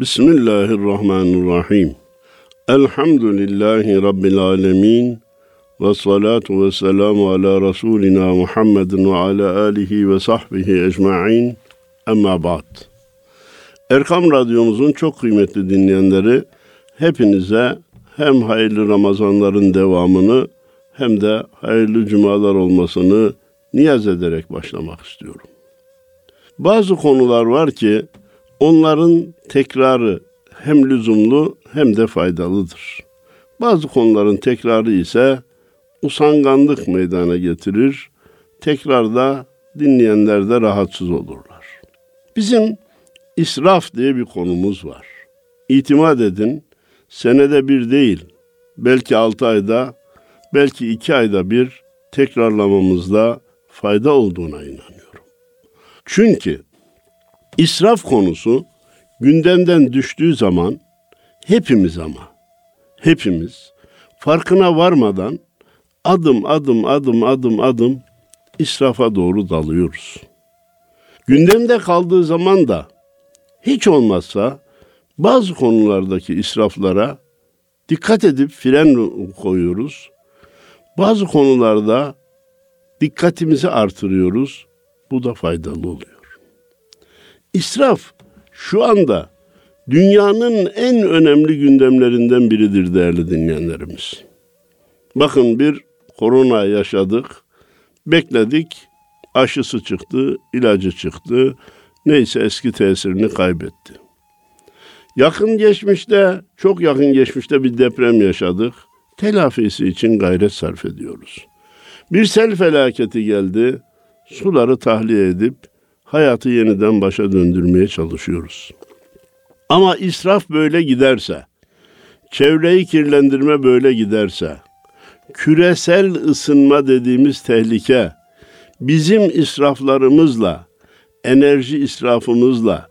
Bismillahirrahmanirrahim. Elhamdülillahi Rabbil alemin. Ve salatu ve selamu ala Resulina Muhammedin ve ala alihi ve sahbihi ecma'in. Amma ba'd. Erkam Radyomuzun çok kıymetli dinleyenleri, hepinize hem hayırlı Ramazanların devamını hem de hayırlı cumalar olmasını niyaz ederek başlamak istiyorum. Bazı konular var ki onların tekrarı hem lüzumlu hem de faydalıdır. Bazı konuların tekrarı ise usanganlık meydana getirir. Tekrarda dinleyenler de rahatsız olurlar. Bizim israf diye bir konumuz var. İtimat edin, senede bir değil, belki 6 ayda, belki 2 ayda bir tekrarlamamızda fayda olduğuna inanıyorum. Çünkü israf konusu gündemden düştüğü zaman hepimiz farkına varmadan adım adım israfa doğru dalıyoruz. Gündemde kaldığı zaman da hiç olmazsa bazı konulardaki israflara dikkat edip fren koyuyoruz. Bazı konularda dikkatimizi artırıyoruz. Bu da faydalı oluyor. İsraf şu anda dünyanın en önemli gündemlerinden biridir değerli dinleyenlerimiz. Bakın, bir korona yaşadık, bekledik, aşısı çıktı, ilacı çıktı, neyse eski tesirini kaybetti. Çok yakın geçmişte bir deprem yaşadık, telafisi için gayret sarf ediyoruz. Bir sel felaketi geldi, suları tahliye edip hayatı yeniden başa döndürmeye çalışıyoruz. Ama israf böyle giderse, çevreyi kirlendirme böyle giderse, küresel ısınma dediğimiz tehlike bizim israflarımızla, enerji israfımızla,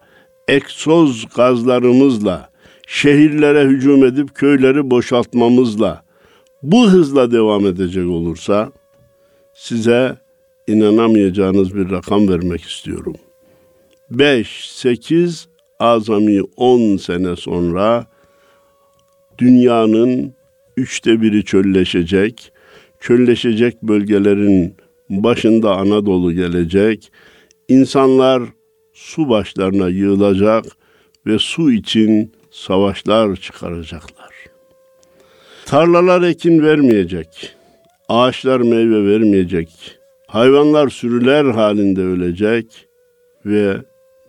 egzoz gazlarımızla, şehirlere hücum edip köyleri boşaltmamızla bu hızla devam edecek olursa, size inanamayacağınız bir rakam vermek istiyorum. 5-8 azami 10 sene sonra dünyanın 1/3 çölleşecek. Çölleşecek bölgelerin başında Anadolu gelecek. İnsanlar su başlarına yığılacak ve su için savaşlar çıkaracaklar. Tarlalar ekin vermeyecek. Ağaçlar meyve vermeyecek. Hayvanlar sürüler halinde ölecek ve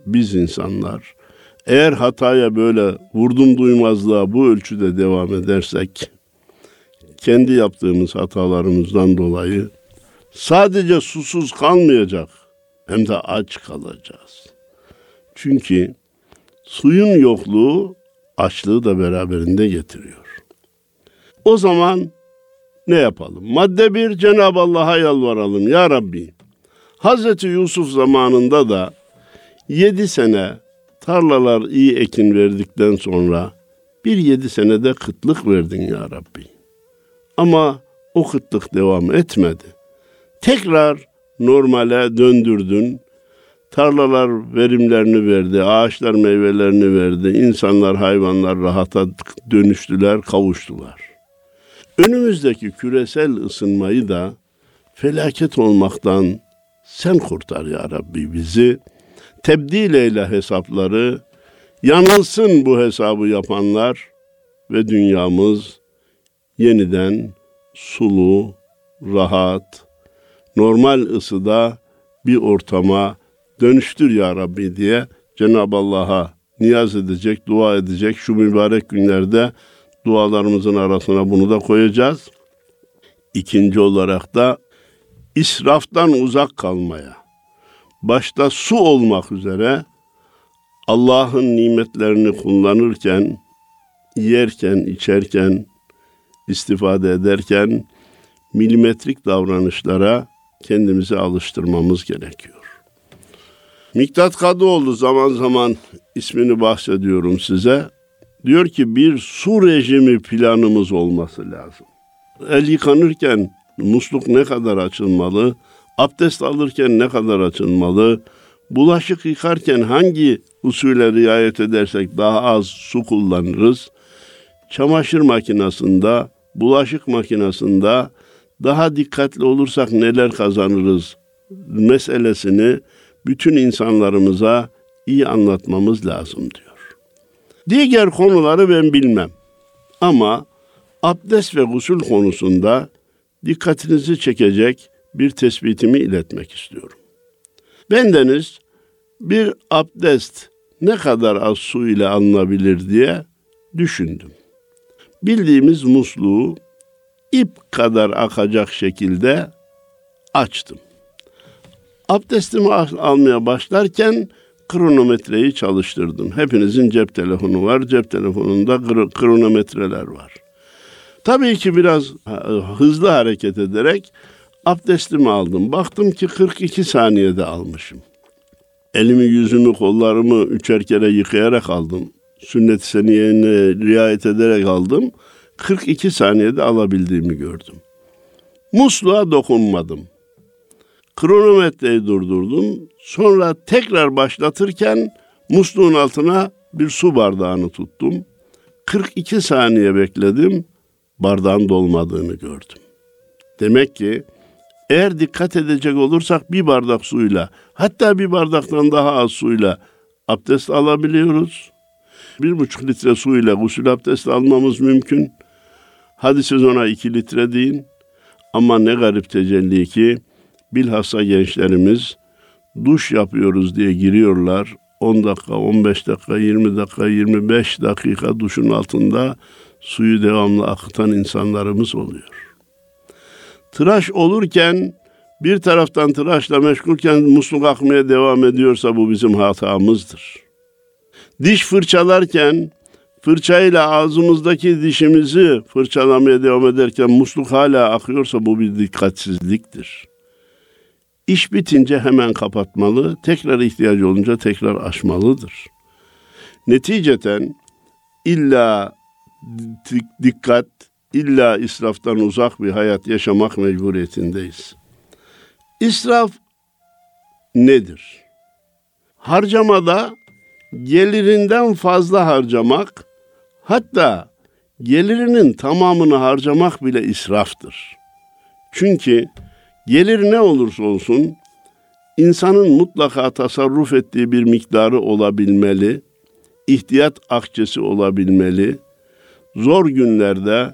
biz insanlar eğer hataya böyle vurdum duymazlığa bu ölçüde devam edersek, kendi yaptığımız hatalarımızdan dolayı sadece susuz kalmayacak, hem de aç kalacağız. Çünkü suyun yokluğu açlığı da beraberinde getiriyor. O zaman ne yapalım? Madde 1, Cenab-ı Allah'a yalvaralım. Ya Rabbi, Hazreti Yusuf zamanında da 7 sene tarlalar iyi ekin verdikten sonra bir 7 senede kıtlık verdin ya Rabbi. Ama o kıtlık devam etmedi. Tekrar normale döndürdün. Tarlalar verimlerini verdi, ağaçlar meyvelerini verdi, insanlar, hayvanlar rahata dönüştüler, kavuştular. Önümüzdeki küresel ısınmayı da felaket olmaktan sen kurtar ya Rabbi bizi. Tebdil eyle hesapları, yanılsın bu hesabı yapanlar ve dünyamız yeniden sulu, rahat, normal ısıda bir ortama dönüştür ya Rabbi diye Cenab-ı Allah'a niyaz edecek, dua edecek. Şu mübarek günlerde dualarımızın arasına bunu da koyacağız. 2. olarak da israftan uzak kalmaya, başta su olmak üzere Allah'ın nimetlerini kullanırken, yerken, içerken, istifade ederken milimetrik davranışlara kendimizi alıştırmamız gerekiyor. Miktat Kadıoğlu zaman zaman ismini bahsediyorum size. Diyor ki bir su rejimi planımız olması lazım. El yıkanırken musluk ne kadar açılmalı, abdest alırken ne kadar açılmalı, Bulaşık yıkarken hangi usule riayet edersek daha az su kullanırız? Çamaşır makinesinde, bulaşık makinesinde daha dikkatli olursak neler kazanırız meselesini bütün insanlarımıza iyi anlatmamız lazım diyor. Diğer konuları ben bilmem ama abdest ve gusül konusunda dikkatinizi çekecek bir tespitimi iletmek istiyorum. Bendeniz bir abdest ne kadar az su ile alınabilir diye düşündüm. Bildiğimiz musluğu ip kadar akacak şekilde açtım. Abdestimi almaya başlarken kronometreyi çalıştırdım. Hepinizin cep telefonu var, cep telefonunda kronometreler var. Tabii ki biraz hızlı hareket ederek abdestimi aldım. Baktım ki 42 saniyede almışım. Elimi, yüzümü, kollarımı üçer kere yıkayarak aldım. Sünnet-i seniyene riayet ederek aldım. 42 saniyede alabildiğimi gördüm. Musluğa dokunmadım. Kronometreyi durdurdum. Sonra tekrar başlatırken musluğun altına bir su bardağını tuttum. 42 saniye bekledim. Bardağın dolmadığını gördüm. Demek ki eğer dikkat edecek olursak bir bardak suyla, hatta bir bardaktan daha az suyla abdest alabiliyoruz. 1,5 litre suyla gusül abdesti almamız mümkün. Hadi siz ona 2 litre deyin. Ama ne garip tecelli ki bilhassa gençlerimiz duş yapıyoruz diye giriyorlar. 10 dakika, 15 dakika, 20 dakika, 25 dakika duşun altında suyu devamlı akıtan insanlarımız oluyor. Tıraş olurken bir taraftan tıraşla meşgulken musluk akmaya devam ediyorsa bu bizim hatamızdır. Diş fırçalarken fırçayla ağzımızdaki dişimizi fırçalamaya devam ederken musluk hala akıyorsa bu bir dikkatsizliktir. İş bitince hemen kapatmalı, tekrar ihtiyacı olunca tekrar açmalıdır. Neticeten illa dikkat, illa israftan uzak bir hayat yaşamak mecburiyetindeyiz. İsraf nedir? Harcamada gelirinden fazla harcamak, hatta gelirinin tamamını harcamak bile israftır. Çünkü gelir ne olursa olsun, insanın mutlaka tasarruf ettiği bir miktarı olabilmeli, ihtiyat akçesi olabilmeli, zor günlerde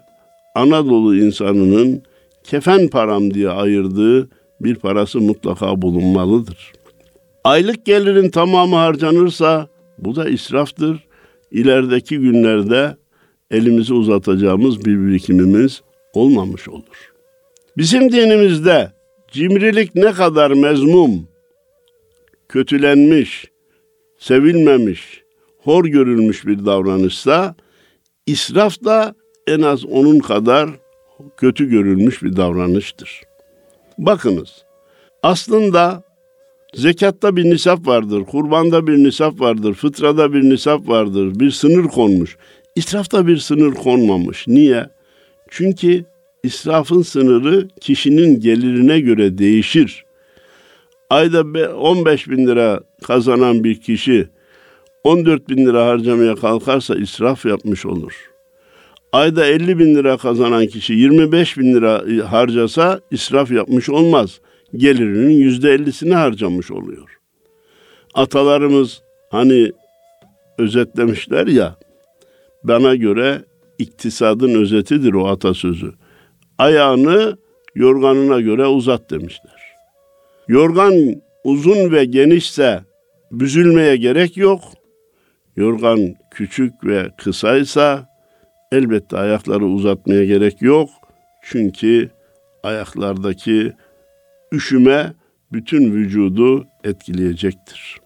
Anadolu insanının kefen param diye ayırdığı bir parası mutlaka bulunmalıdır. Aylık gelirin tamamı harcanırsa bu da israftır. İlerideki günlerde elimizi uzatacağımız bir birikimimiz olmamış olur. Bizim dinimizde cimrilik ne kadar mezmum, kötülenmiş, sevilmemiş, hor görülmüş bir davranışsa, israf da en az onun kadar kötü görülmüş bir davranıştır. Bakınız, aslında zekatta bir nisap vardır, kurbanda bir nisap vardır, fıtrada bir nisap vardır, bir sınır konmuş. İsrafta bir sınır konmamış. Niye? Çünkü israfın sınırı kişinin gelirine göre değişir. Ayda 15.000 lira kazanan bir kişi 14.000 lira harcamaya kalkarsa israf yapmış olur. Ayda 50.000 lira kazanan kişi 25.000 lira harcasa israf yapmış olmaz. Gelirinin %50'sini harcamış oluyor. Atalarımız hani özetlemişler ya, bana göre iktisadın özetidir o atasözü. Ayağını yorganına göre uzat demişler. Yorgan uzun ve genişse büzülmeye gerek yok. Yorgan küçük ve kısaysa elbette ayakları uzatmaya gerek yok. Çünkü ayaklardaki üşüme bütün vücudu etkileyecektir.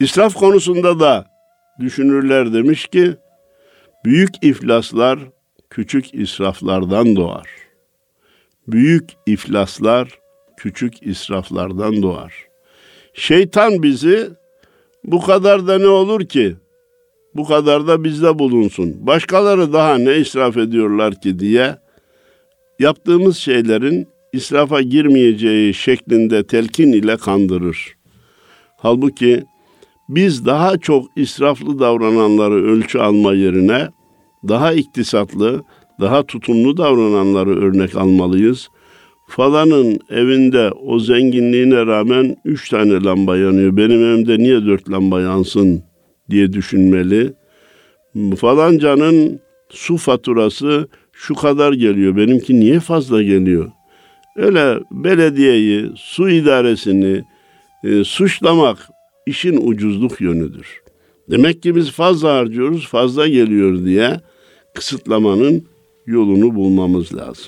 İsraf konusunda da düşünürler demiş ki, büyük iflaslar küçük israflardan doğar. Büyük iflaslar küçük israflardan doğar. Şeytan bizi bu kadar da ne olur ki, bu kadar da bizde bulunsun, başkaları daha ne israf ediyorlar ki diye yaptığımız şeylerin israfa girmeyeceği şeklinde telkin ile kandırır. Halbuki biz daha çok israflı davrananları ölçü alma yerine daha iktisatlı, daha tutumlu davrananları örnek almalıyız. Falanın evinde o zenginliğine rağmen 3 tane lamba yanıyor. Benim evimde niye 4 lamba yansın diye düşünmeli. Falancanın su faturası şu kadar geliyor. Benimki niye fazla geliyor? Öyle belediyeyi, su idaresini suçlamak işin ucuzluk yönüdür. Demek ki biz fazla harcıyoruz, fazla geliyor diye kısıtlamanın yolunu bulmamız lazım.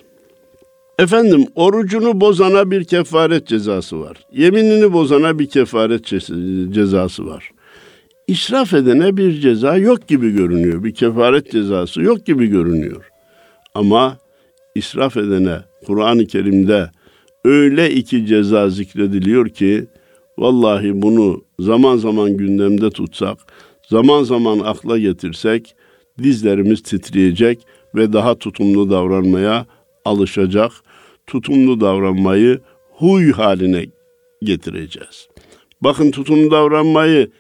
Efendim, orucunu bozana bir kefaret cezası var. Yeminini bozana bir kefaret cezası var. İsraf edene bir ceza yok gibi görünüyor. Bir kefaret cezası yok gibi görünüyor. Ama israf edene Kur'an-ı Kerim'de öyle 2 ceza zikrediliyor ki vallahi bunu zaman zaman gündemde tutsak, zaman zaman akla getirsek dizlerimiz titreyecek ve daha tutumlu davranmaya alışacak, tutumlu davranmayı huy haline getireceğiz. Bakın, tutumlu davranmayı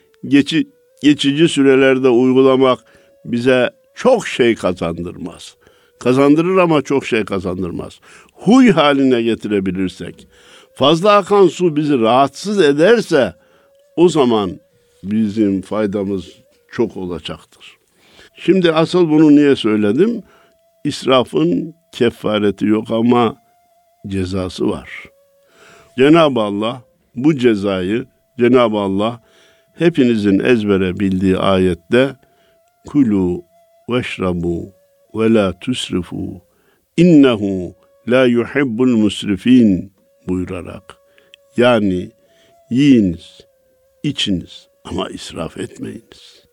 geçici sürelerde uygulamak bize çok şey kazandırmaz. Kazandırır ama çok şey kazandırmaz. Huy haline getirebilirsek, fazla akan su bizi rahatsız ederse o zaman bizim faydamız çok olacaktır. Şimdi asıl bunu niye söyledim? İsrafın kefareti yok ama cezası var. Cenab-ı Allah bu cezayı, Cenab-ı Allah hepinizin ezbere bildiği ayette "Kulu veşrabu ve la tusrifu innehu la yuhibbul musrifin" buyurarak, yani yiyiniz, içiniz ama israf etmeyiniz.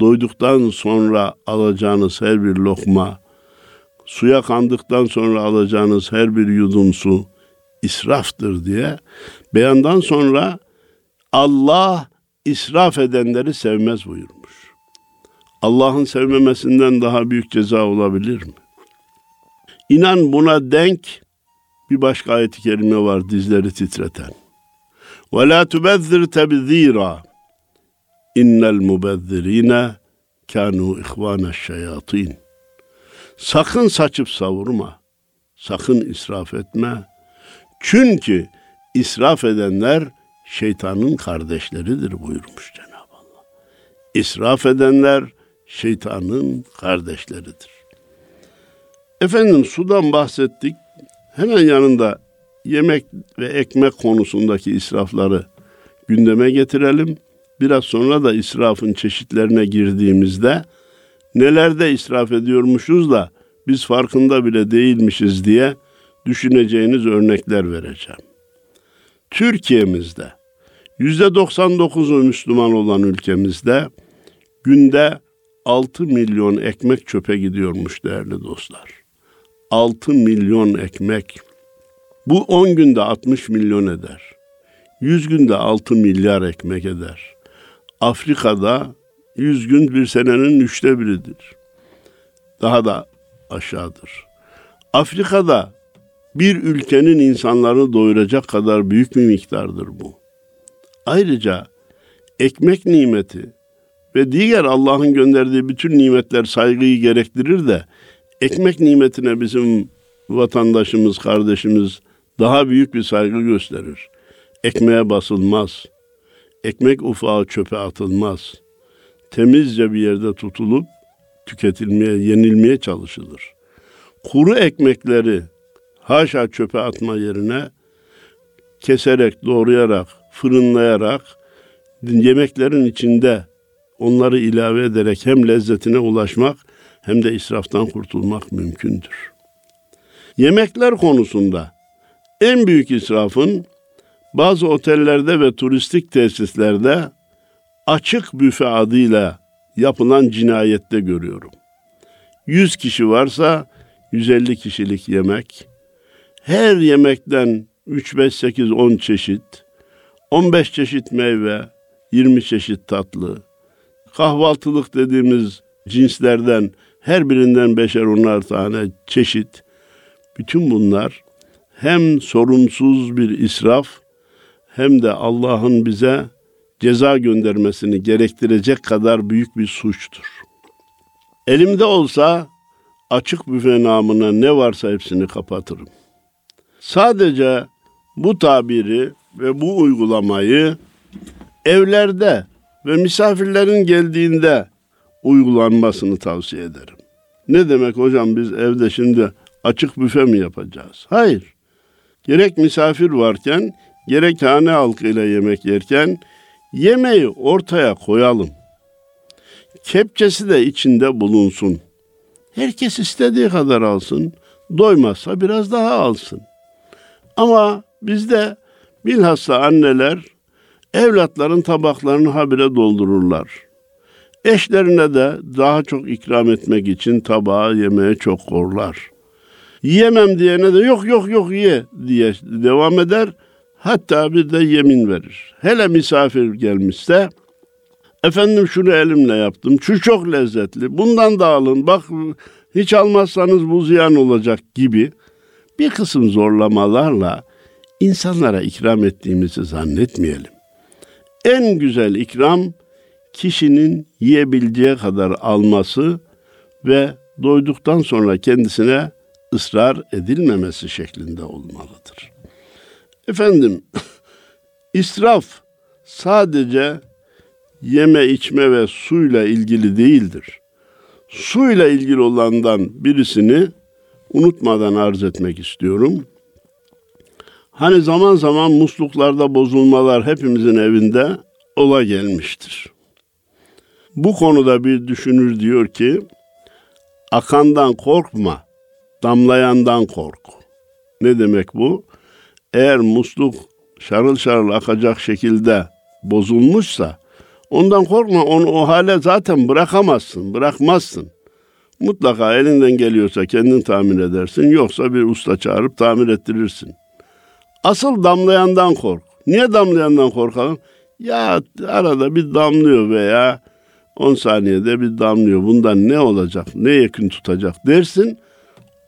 Doyduktan sonra alacağınız her bir lokma, suya kandıktan sonra alacağınız her bir yudum su israftır diye beyandan sonra Allah israf edenleri sevmez buyurmuş. Allah'ın sevmemesinden daha büyük ceza olabilir mi? İnan buna denk bir başka ayet-i kerime var dizleri titreten. وَلَا تُبَذِّرْ تَبْذ۪يرًا اِنَّ الْمُبَذِّر۪ينَ كَانُوا اِخْوَانَ الشَّيَاط۪ينَ. Sakın saçıp savurma, sakın israf etme. Çünkü israf edenler şeytanın kardeşleridir buyurmuş Cenab-ı Allah. İsraf edenler şeytanın kardeşleridir. Efendim, sudan bahsettik. Hemen yanında yemek ve ekmek konusundaki israfları gündeme getirelim. Biraz sonra da israfın çeşitlerine girdiğimizde nelerde israf ediyormuşuz da biz farkında bile değilmişiz diye düşüneceğiniz örnekler vereceğim. Türkiye'mizde %99'u Müslüman olan ülkemizde günde 6 milyon ekmek çöpe gidiyormuş değerli dostlar. 6 milyon ekmek. Bu 10 günde 60 milyon eder. 100 günde 6 milyar ekmek eder. Afrika'da 100 gün bir senenin 1/3'idir. Daha da aşağıdır. Afrika'da bir ülkenin insanlarını doyuracak kadar büyük bir miktardır bu. Ayrıca ekmek nimeti ve diğer Allah'ın gönderdiği bütün nimetler saygıyı gerektirir de ekmek nimetine bizim vatandaşımız, kardeşimiz daha büyük bir saygı gösterir. Ekmeğe basılmaz. Ekmek ufağı çöpe atılmaz. Temizce bir yerde tutulup tüketilmeye, yenilmeye çalışılır. Kuru ekmekleri haşa çöpe atma yerine keserek, doğrayarak, fırınlayarak yemeklerin içinde onları ilave ederek hem lezzetine ulaşmak hem de israftan kurtulmak mümkündür. Yemekler konusunda en büyük israfın bazı otellerde ve turistik tesislerde açık büfe adıyla yapılan cinayette görüyorum. 100 kişi varsa 150 kişilik yemek, her yemekten 3, 5, 8, 10 çeşit, 15 çeşit meyve, 20 çeşit tatlı, kahvaltılık dediğimiz cinslerden her birinden 5'er 10'ar tane çeşit. Bütün bunlar hem sorumsuz bir israf hem de Allah'ın bize ceza göndermesini gerektirecek kadar büyük bir suçtur. Elimde olsa açık büfe namına ne varsa hepsini kapatırım. Sadece bu tabiri ve bu uygulamayı evlerde ve misafirlerin geldiğinde uygulanmasını tavsiye ederim. Ne demek hocam, biz evde şimdi açık büfe mi yapacağız? Hayır. Gerek misafir varken, gerek hane halkıyla yemek yerken yemeği ortaya koyalım. Kepçesi de içinde bulunsun. Herkes istediği kadar alsın. Doymazsa biraz daha alsın. Ama bizde bilhassa anneler evlatların tabaklarını habire doldururlar. Eşlerine de daha çok ikram etmek için tabağa yemeğe çok korlar. Yiyemem diyene de yok ye diye devam eder. Hatta bir de yemin verir. Hele misafir gelmişse, efendim şunu elimle yaptım, şu çok lezzetli, bundan da alın, bak hiç almazsanız bu ziyan olacak gibi bir kısım zorlamalarla insanlara ikram ettiğimizi zannetmeyelim. En güzel ikram, kişinin yiyebileceği kadar alması ve doyduktan sonra kendisine ısrar edilmemesi şeklinde olmalıdır. Efendim, israf sadece yeme, içme ve suyla ilgili değildir. Suyla ilgili olandan birisini unutmadan arz etmek istiyorum. Hani zaman zaman musluklarda bozulmalar hepimizin evinde ola gelmiştir. Bu konuda bir düşünür diyor ki, akandan korkma, damlayandan kork. Ne demek bu? Eğer musluk şarıl şarıl akacak şekilde bozulmuşsa, ondan korkma, onu o hale zaten bırakmazsın. Mutlaka elinden geliyorsa kendin tamir edersin, yoksa bir usta çağırıp tamir ettirirsin. Asıl damlayandan kork. Niye damlayandan korkalım? Ya arada bir damlıyor veya 10 saniyede bir damlıyor. Bundan ne olacak, ne yakın tutacak dersin.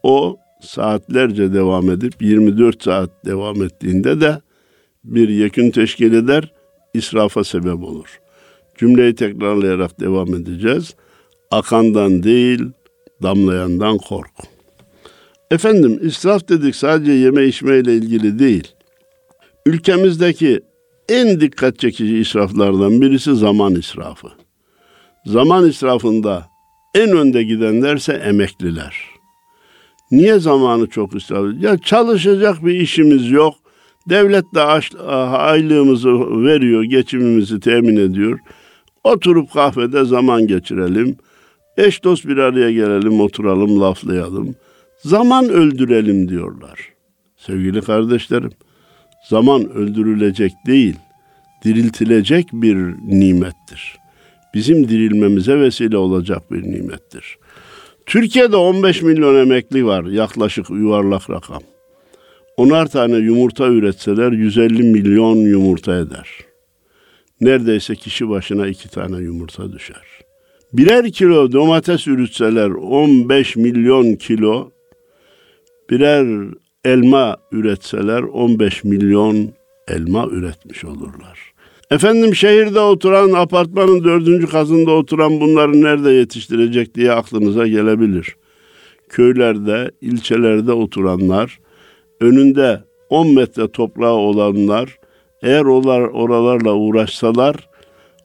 O saatlerce devam edip 24 saat devam ettiğinde de bir yakın teşkil eder, israfa sebep olur. Cümleyi tekrarlayarak devam edeceğiz. Akandan değil, damlayandan kork. Efendim, israf dedik sadece yeme içmeyle ilgili değil. Ülkemizdeki en dikkat çekici israflardan birisi zaman israfı. Zaman israfında en önde gidenlerse emekliler. Niye zamanı çok israf ediyor? Ya çalışacak bir işimiz yok. Devlet de aylığımızı veriyor, geçimimizi temin ediyor. Oturup kahvede zaman geçirelim. Eş dost bir araya gelelim, oturalım, laflayalım. Zaman öldürelim diyorlar. Sevgili kardeşlerim, zaman öldürülecek değil, diriltilecek bir nimettir. Bizim dirilmemize vesile olacak bir nimettir. Türkiye'de 15 milyon emekli var, yaklaşık yuvarlak rakam. 10'ar tane yumurta üretseler 150 milyon yumurta eder. Neredeyse kişi başına 2 tane yumurta düşer. Birer kilo domates üretseler 15 milyon kilo, birer elma üretseler 15 milyon elma üretmiş olurlar. Efendim, şehirde oturan, apartmanın 4. katında oturan bunları nerede yetiştirecek diye aklınıza gelebilir. Köylerde, ilçelerde oturanlar, önünde 10 metre toprağı olanlar, eğer oralarla uğraşsalar,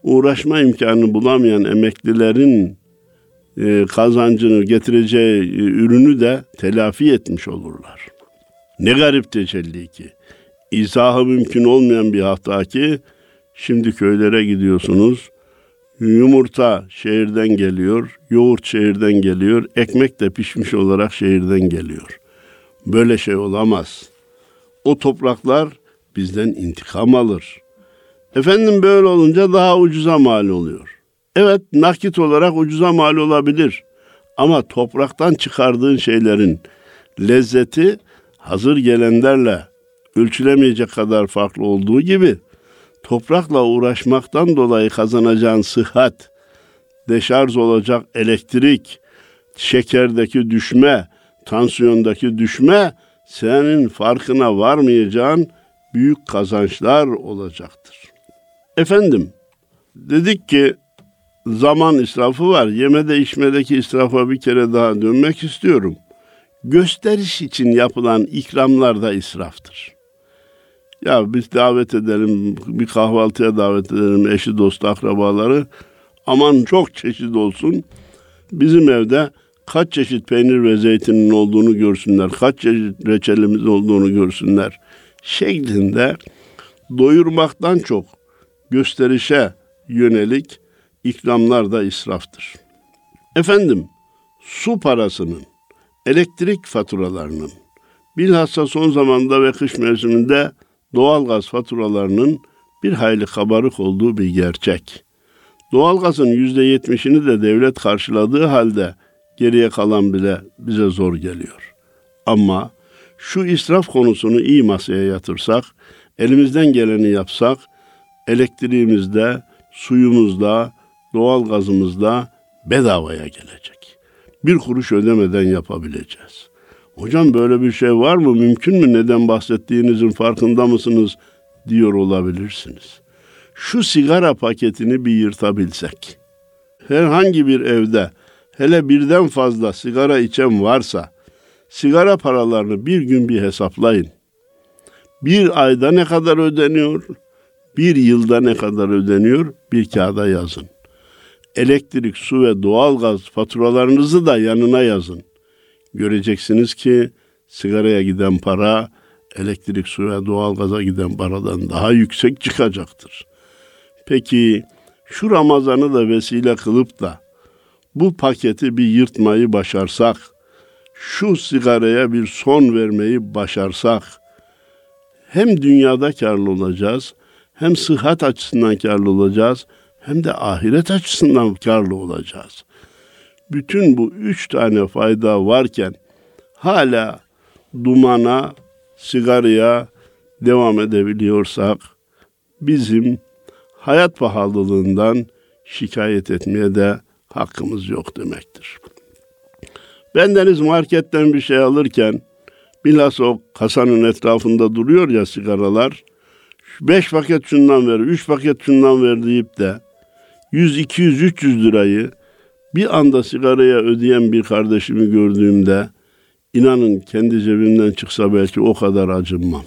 uğraşma imkanı bulamayan emeklilerin kazancını getireceği ürünü de telafi etmiş olurlar. Ne garip tecelli ki, izahı mümkün olmayan bir hafta ki, şimdi köylere gidiyorsunuz, yumurta şehirden geliyor, yoğurt şehirden geliyor, ekmek de pişmiş olarak şehirden geliyor. Böyle şey olamaz. O topraklar bizden intikam alır. Efendim, böyle olunca daha ucuza mal oluyor. Evet, nakit olarak ucuza mal olabilir. Ama topraktan çıkardığın şeylerin lezzeti hazır gelenlerle ölçülemeyecek kadar farklı olduğu gibi, toprakla uğraşmaktan dolayı kazanacağın sıhhat, deşarj olacak elektrik, şekerdeki düşme, tansiyondaki düşme, senin farkına varmayacağın büyük kazançlar olacaktır. Efendim, Dedik ki zaman israfı var. Yemede içmedeki israfa bir kere daha dönmek istiyorum. Gösteriş için yapılan ikramlar da israftır. Ya biz davet edelim, bir kahvaltıya davet edelim eşi, dostu, akrabaları. Aman çok çeşit olsun. Bizim evde kaç çeşit peynir ve zeytinin olduğunu görsünler, kaç çeşit reçelimiz olduğunu görsünler şeklinde doyurmaktan çok gösterişe yönelik ikramlar da israftır. Efendim, su parasının, elektrik faturalarının, bilhassa son zamanda ve kış mevsiminde doğalgaz faturalarının bir hayli kabarık olduğu bir gerçek. Doğalgazın %70'ini de devlet karşıladığı halde geriye kalan bile bize zor geliyor. Ama şu israf konusunu iyi masaya yatırsak, elimizden geleni yapsak, elektriğimizde, suyumuzda, doğalgazımızda bedavaya gelecek. Bir kuruş ödemeden yapabileceğiz. Hocam böyle bir şey var mı, mümkün mü, neden bahsettiğinizin farkında mısınız diyor olabilirsiniz. Şu sigara paketini bir yırtabilsek, herhangi bir evde hele birden fazla sigara içen varsa, sigara paralarını bir gün bir hesaplayın. Bir ayda ne kadar ödeniyor, bir yılda ne kadar ödeniyor, bir kağıda yazın. Elektrik, su ve doğalgaz faturalarınızı da yanına yazın. Göreceksiniz ki sigaraya giden para, elektrik, su ve doğalgaza giden paradan daha yüksek çıkacaktır. Peki şu Ramazan'ı da vesile kılıp da bu paketi bir yırtmayı başarsak, şu sigaraya bir son vermeyi başarsak, hem dünyada karlı olacağız, hem sıhhat açısından karlı olacağız, hem de ahiret açısından karlı olacağız. Bütün bu 3 tane fayda varken hala dumana, sigaraya devam edebiliyorsak, bizim hayat pahalılığından şikayet etmeye de hakkımız yok demektir. Bendeniz marketten bir şey alırken, bilhassa o kasanın etrafında duruyor ya sigaralar, 5 paket şundan ver, 3 paket şundan ver deyip de 100, 200, 300 lirayı bir anda sigaraya ödeyen bir kardeşimi gördüğümde, inanın kendi cebimden çıksa belki o kadar acınmam.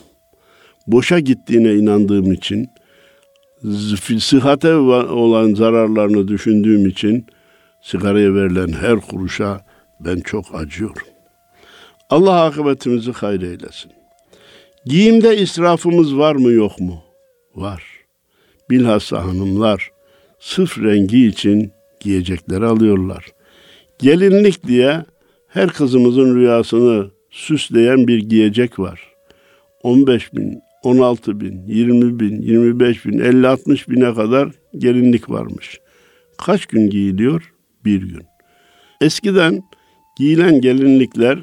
Boşa gittiğine inandığım için, sıhhate olan zararlarını düşündüğüm için sigaraya verilen her kuruşa ben çok acıyorum. Allah akıbetimizi hayır eylesin. Giyimde israfımız var mı yok mu? Var. Bilhassa hanımlar sırf rengi için giyecekleri alıyorlar. Gelinlik diye her kızımızın rüyasını süsleyen bir giyecek var. 15.000, 16.000, 20.000, 25.000, 50-60 bine kadar gelinlik varmış. Kaç gün giyiliyor? Bir gün. Eskiden giyilen gelinlikler,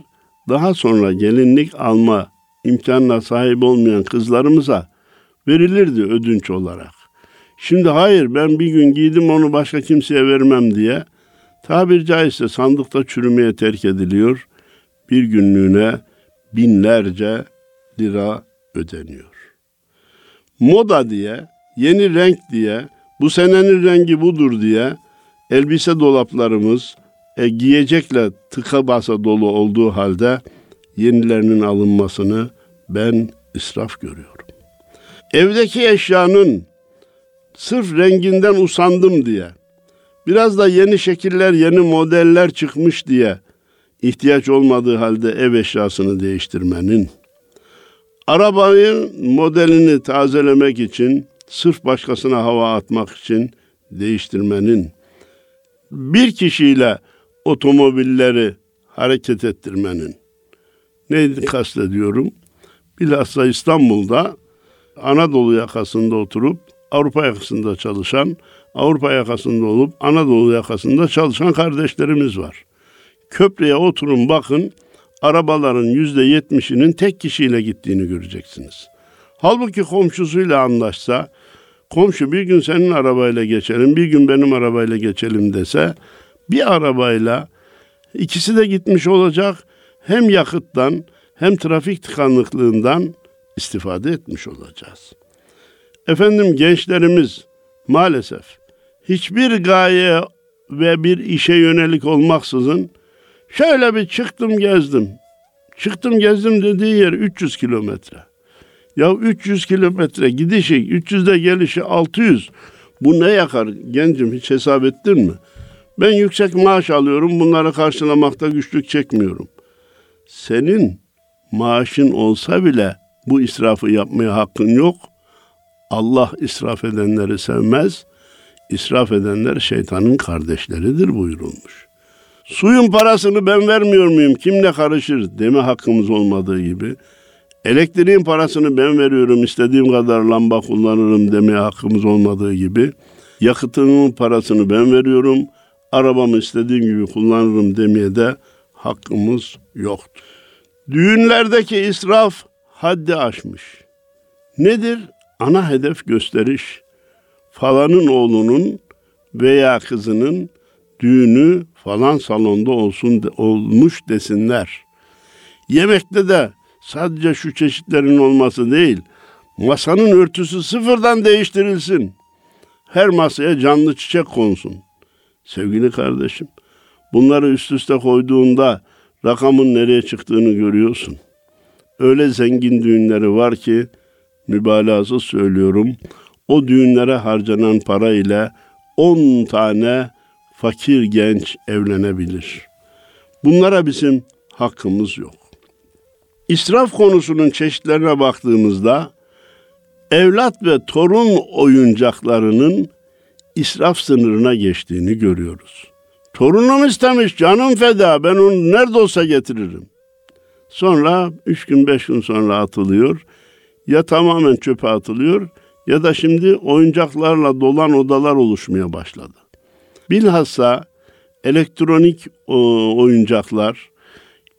daha sonra gelinlik alma imkanına sahip olmayan kızlarımıza verilirdi ödünç olarak. Şimdi hayır, ben bir gün giydim onu başka kimseye vermem diye tabir caizse sandıkta çürümeye terk ediliyor. Bir günlüğüne binlerce lira ödeniyor. Moda diye, yeni renk diye, bu senenin rengi budur diye elbise dolaplarımız giyecekle tıka basa dolu olduğu halde yenilerinin alınmasını ben israf görüyorum. Evdeki eşyanın sırf renginden usandım diye, biraz da yeni şekiller, yeni modeller çıkmış diye ihtiyaç olmadığı halde ev eşyasını değiştirmenin, arabanın modelini tazelemek için, sırf başkasına hava atmak için değiştirmenin, bir kişiyle otomobilleri hareket ettirmenin. Neydi kastediyorum? Bilhassa İstanbul'da Anadolu yakasında oturup Avrupa yakasında çalışan, Avrupa yakasında olup Anadolu yakasında çalışan kardeşlerimiz var. Köprüye oturun bakın, arabaların %70'inin tek kişiyle gittiğini göreceksiniz. Halbuki komşusuyla anlaşsa, komşu bir gün senin arabayla geçelim, bir gün benim arabayla geçelim dese, bir arabayla ikisi de gitmiş olacak, hem yakıttan hem trafik tıkanıklığından istifade etmiş olacağız. Efendim gençlerimiz maalesef hiçbir gaye ve bir işe yönelik olmaksızın şöyle bir çıktım gezdim. Çıktım gezdim dediği yer 300 kilometre. Ya 300 kilometre gidişi, 300'de gelişi 600. Bu ne yakar gencim, hiç hesap ettin mi? Ben yüksek maaş alıyorum, bunları karşılamakta güçlük çekmiyorum. Senin maaşın olsa bile bu israfı yapmaya hakkın yok. Allah israf edenleri sevmez. İsraf edenler şeytanın kardeşleridir buyurulmuş. Suyun parasını ben vermiyor muyum? Kimle karışır deme hakkımız olmadığı gibi. Elektriğin parasını ben veriyorum, istediğim kadar lamba kullanırım demeye hakkımız olmadığı gibi. Yakıtının parasını ben veriyorum, arabamı istediğim gibi kullanırım demeye de hakkımız yoktur. Düğünlerdeki israf haddi aşmış. Nedir? Ana hedef gösteriş. Falanın oğlunun veya kızının düğünü falan salonda olmuş desinler. Yemekte de sadece şu çeşitlerin olması değil, masanın örtüsü sıfırdan değiştirilsin. Her masaya canlı çiçek konsun. Sevgili kardeşim, bunları üst üste koyduğunda rakamın nereye çıktığını görüyorsun. Öyle zengin düğünleri var ki, mübalağasız söylüyorum, o düğünlere harcanan para ile 10 tane fakir genç evlenebilir. Bunlara bizim hakkımız yok. İsraf konusunun çeşitlerine baktığımızda evlat ve torun oyuncaklarının israf sınırına geçtiğini görüyoruz. Torunum istemiş, canım feda, ben onu nerede olsa getiririm. Sonra 3 gün 5 gün sonra atılıyor, ya tamamen çöpe atılıyor ya da şimdi oyuncaklarla dolan odalar oluşmaya başladı. Bilhassa elektronik oyuncaklar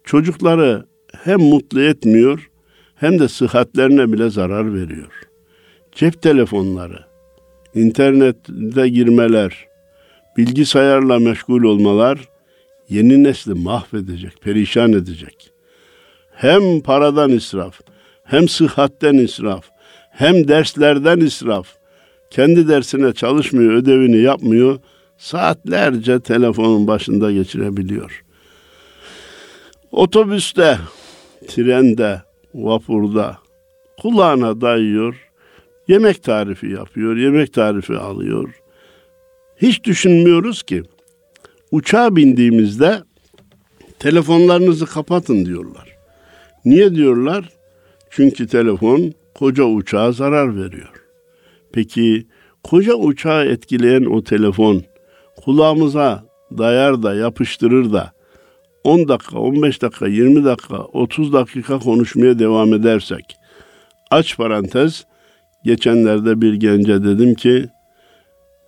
çocukları hem mutlu etmiyor hem de sıhhatlerine bile zarar veriyor. Cep telefonları, internette girmeler, bilgisayarla meşgul olmalar yeni nesli mahvedecek, perişan edecek. Hem paradan israf, hem sıhhatten israf, hem derslerden israf. Kendi dersine çalışmıyor, ödevini yapmıyor, saatlerce telefonun başında geçirebiliyor. Otobüste, trende, vapurda kulağına dayıyor, yemek tarifi yapıyor, yemek tarifi alıyor. Hiç düşünmüyoruz ki uçağa bindiğimizde telefonlarınızı kapatın diyorlar. Niye diyorlar? Çünkü telefon koca uçağa zarar veriyor. Peki koca uçağı etkileyen o telefon kulağımıza dayar da yapıştırır da 10 dakika, 15 dakika, 20 dakika, 30 dakika konuşmaya devam edersek, aç parantez, geçenlerde bir gence dedim ki,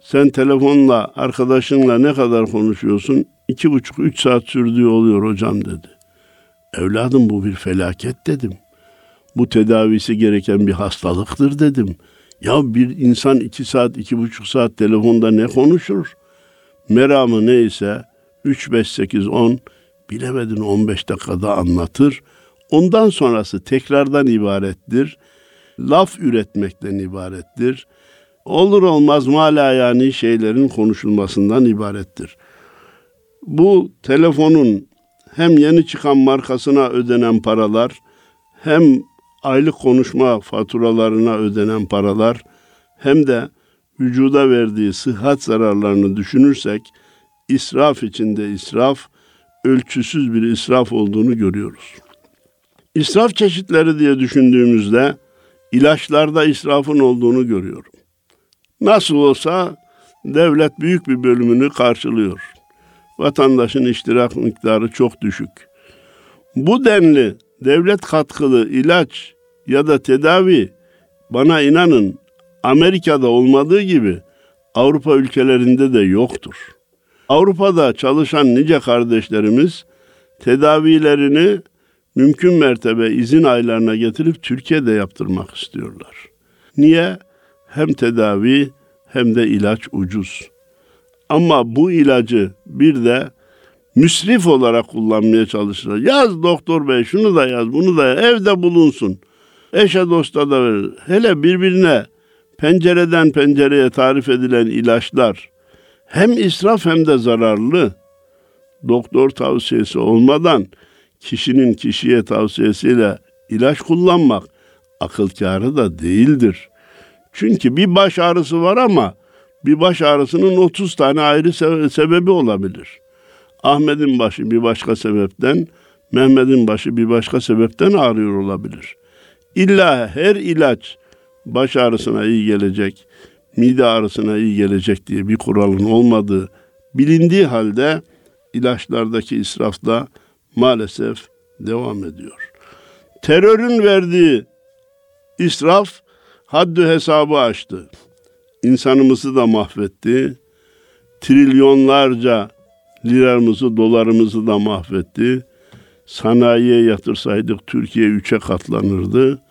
sen telefonla, arkadaşınla ne kadar konuşuyorsun? 2,5-3 saat sürdüğü oluyor hocam dedi. Evladım bu bir felaket dedim. Bu tedavisi gereken bir hastalıktır dedim. Ya bir insan 2 saat, 2,5 saat telefonda ne konuşur? Meramı neyse 3-5-8-10 bilemedin 15 dakikada anlatır. Ondan sonrası tekrardan ibarettir. Laf üretmekten ibarettir. Olur olmaz malayani şeylerin konuşulmasından ibarettir. Bu telefonun hem yeni çıkan markasına ödenen paralar, hem aylık konuşma faturalarına ödenen paralar, hem de vücuda verdiği sıhhat zararlarını düşünürsek, israf içinde israf, ölçüsüz bir israf olduğunu görüyoruz. İsraf çeşitleri diye düşündüğümüzde ilaçlarda israfın olduğunu görüyorum. Nasıl olsa devlet büyük bir bölümünü karşılıyor. Vatandaşın iştirak miktarı çok düşük. Bu denli devlet katkılı ilaç ya da tedavi bana inanın Amerika'da olmadığı gibi Avrupa ülkelerinde de yoktur. Avrupa'da çalışan nice kardeşlerimiz tedavilerini mümkün mertebe izin aylarına getirip Türkiye'de yaptırmak istiyorlar. Niye? Hem tedavi hem de ilaç ucuz. Ama bu ilacı bir de müsrif olarak kullanmaya çalışırlar. Yaz doktor bey şunu da yaz, bunu da yaz, evde bulunsun. Eşe dosta da verir. Hele birbirine pencereden pencereye tarif edilen ilaçlar hem israf hem de zararlı. Doktor tavsiyesi olmadan kişinin kişiye tavsiyesiyle ilaç kullanmak akıl kârı da değildir. Çünkü bir baş ağrısı var ama bir baş ağrısının 30 tane ayrı sebebi olabilir. Ahmet'in başı bir başka sebepten, Mehmet'in başı bir başka sebepten ağrıyor olabilir. İlla her ilaç baş ağrısına iyi gelecek, mide ağrısına iyi gelecek diye bir kuralın olmadığı bilindiği halde ilaçlardaki israf da maalesef devam ediyor. Terörün verdiği israf haddi hesabı aştı. İnsanımızı da mahvetti. Trilyonlarca liramızı, dolarımızı da mahvetti. Sanayiye yatırsaydık Türkiye 3'e katlanırdı.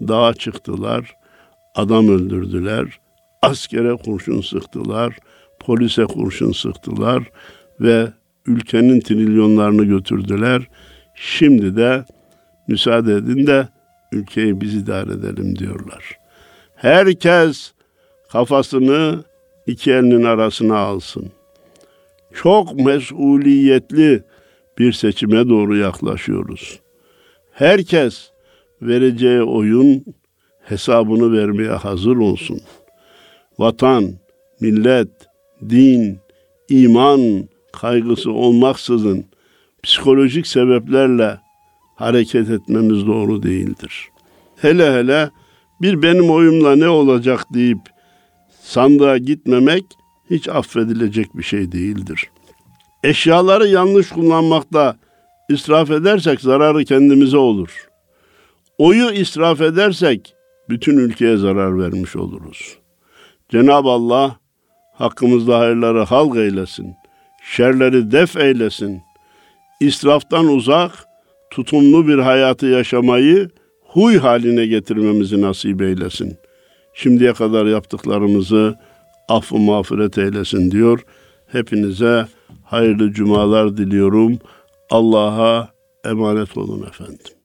Dağa çıktılar, adam öldürdüler, askere kurşun sıktılar, polise kurşun sıktılar ve ülkenin trilyonlarını götürdüler. Şimdi de müsaade edin de ülkeyi biz idare edelim diyorlar. Herkes kafasını iki elinin arasına alsın. Çok mesuliyetli bir seçime doğru yaklaşıyoruz. Herkes vereceği oyun hesabını vermeye hazır olsun. Vatan, millet, din, iman kaygısı olmaksızın psikolojik sebeplerle hareket etmemiz doğru değildir. Hele hele bir benim oyumla ne olacak deyip sandığa gitmemek hiç affedilecek bir şey değildir. Eşyaları yanlış kullanmakta israf edersek zararı kendimize olur. Oyu israf edersek bütün ülkeye zarar vermiş oluruz. Cenab-ı Allah hakkımızda hayırları halk eylesin, şerleri def eylesin. İsraftan uzak, tutumlu bir hayatı yaşamayı huy haline getirmemizi nasip eylesin. Şimdiye kadar yaptıklarımızı affı mağfiret eylesin diyor. Hepinize hayırlı cumalar diliyorum. Allah'a emanet olun efendim.